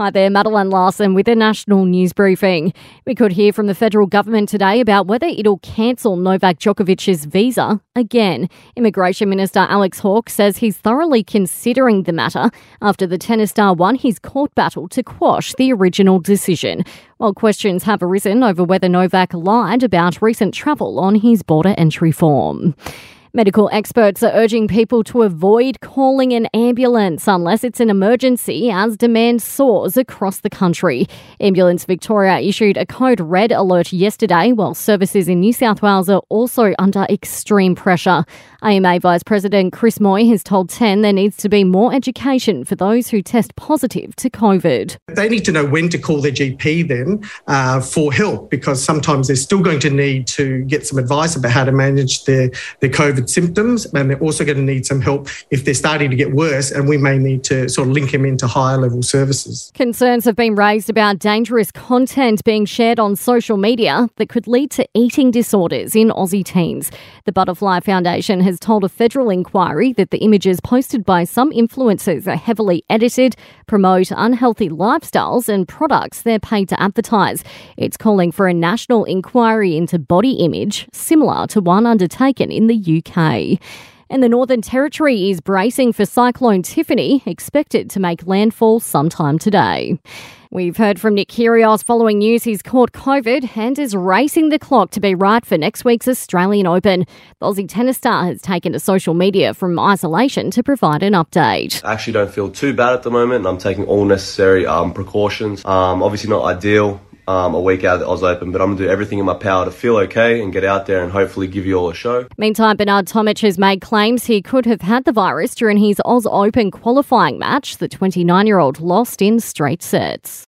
Hi there, Madeleine Larson with the National News Briefing. We could hear from the federal government today about whether it'll cancel Novak Djokovic's visa again. Immigration Minister Alex Hawke says he's thoroughly considering the matter after the tennis star won his court battle to quash the original decision. While questions have arisen over whether Novak lied about recent travel on his border entry form. Medical experts are urging people to avoid calling an ambulance unless it's an emergency as demand soars across the country. Ambulance Victoria issued a code red alert yesterday, while services in New South Wales are also under extreme pressure. AMA Vice President Chris Moy has told 10 there needs to be more education for those who test positive to COVID. They need to know when to call their GP then for help, because sometimes they're still going to need to get some advice about how to manage their COVID symptoms, and they're also going to need some help if they're starting to get worse, and we may need to sort of link them into higher level services. Concerns have been raised about dangerous content being shared on social media that could lead to eating disorders in Aussie teens. The Butterfly Foundation has told a federal inquiry that the images posted by some influencers are heavily edited, promote unhealthy lifestyles and products they're paid to advertise. It's calling for a national inquiry into body image, similar to one undertaken in the UK. And the Northern Territory is bracing for Cyclone Tiffany, expected to make landfall sometime today. We've heard from Nick Kyrgios following news he's caught COVID and is racing the clock to be right for next week's Australian Open. The Aussie tennis star has taken to social media from isolation to provide an update. I actually don't feel too bad at the moment, and I'm taking all necessary precautions. Obviously not ideal. A week out of the Oz Open, but I'm going to do everything in my power to feel okay and get out there and hopefully give you all a show. Meantime, Bernard Tomic has made claims he could have had the virus during his Oz Open qualifying match. The 29-year-old lost in straight sets.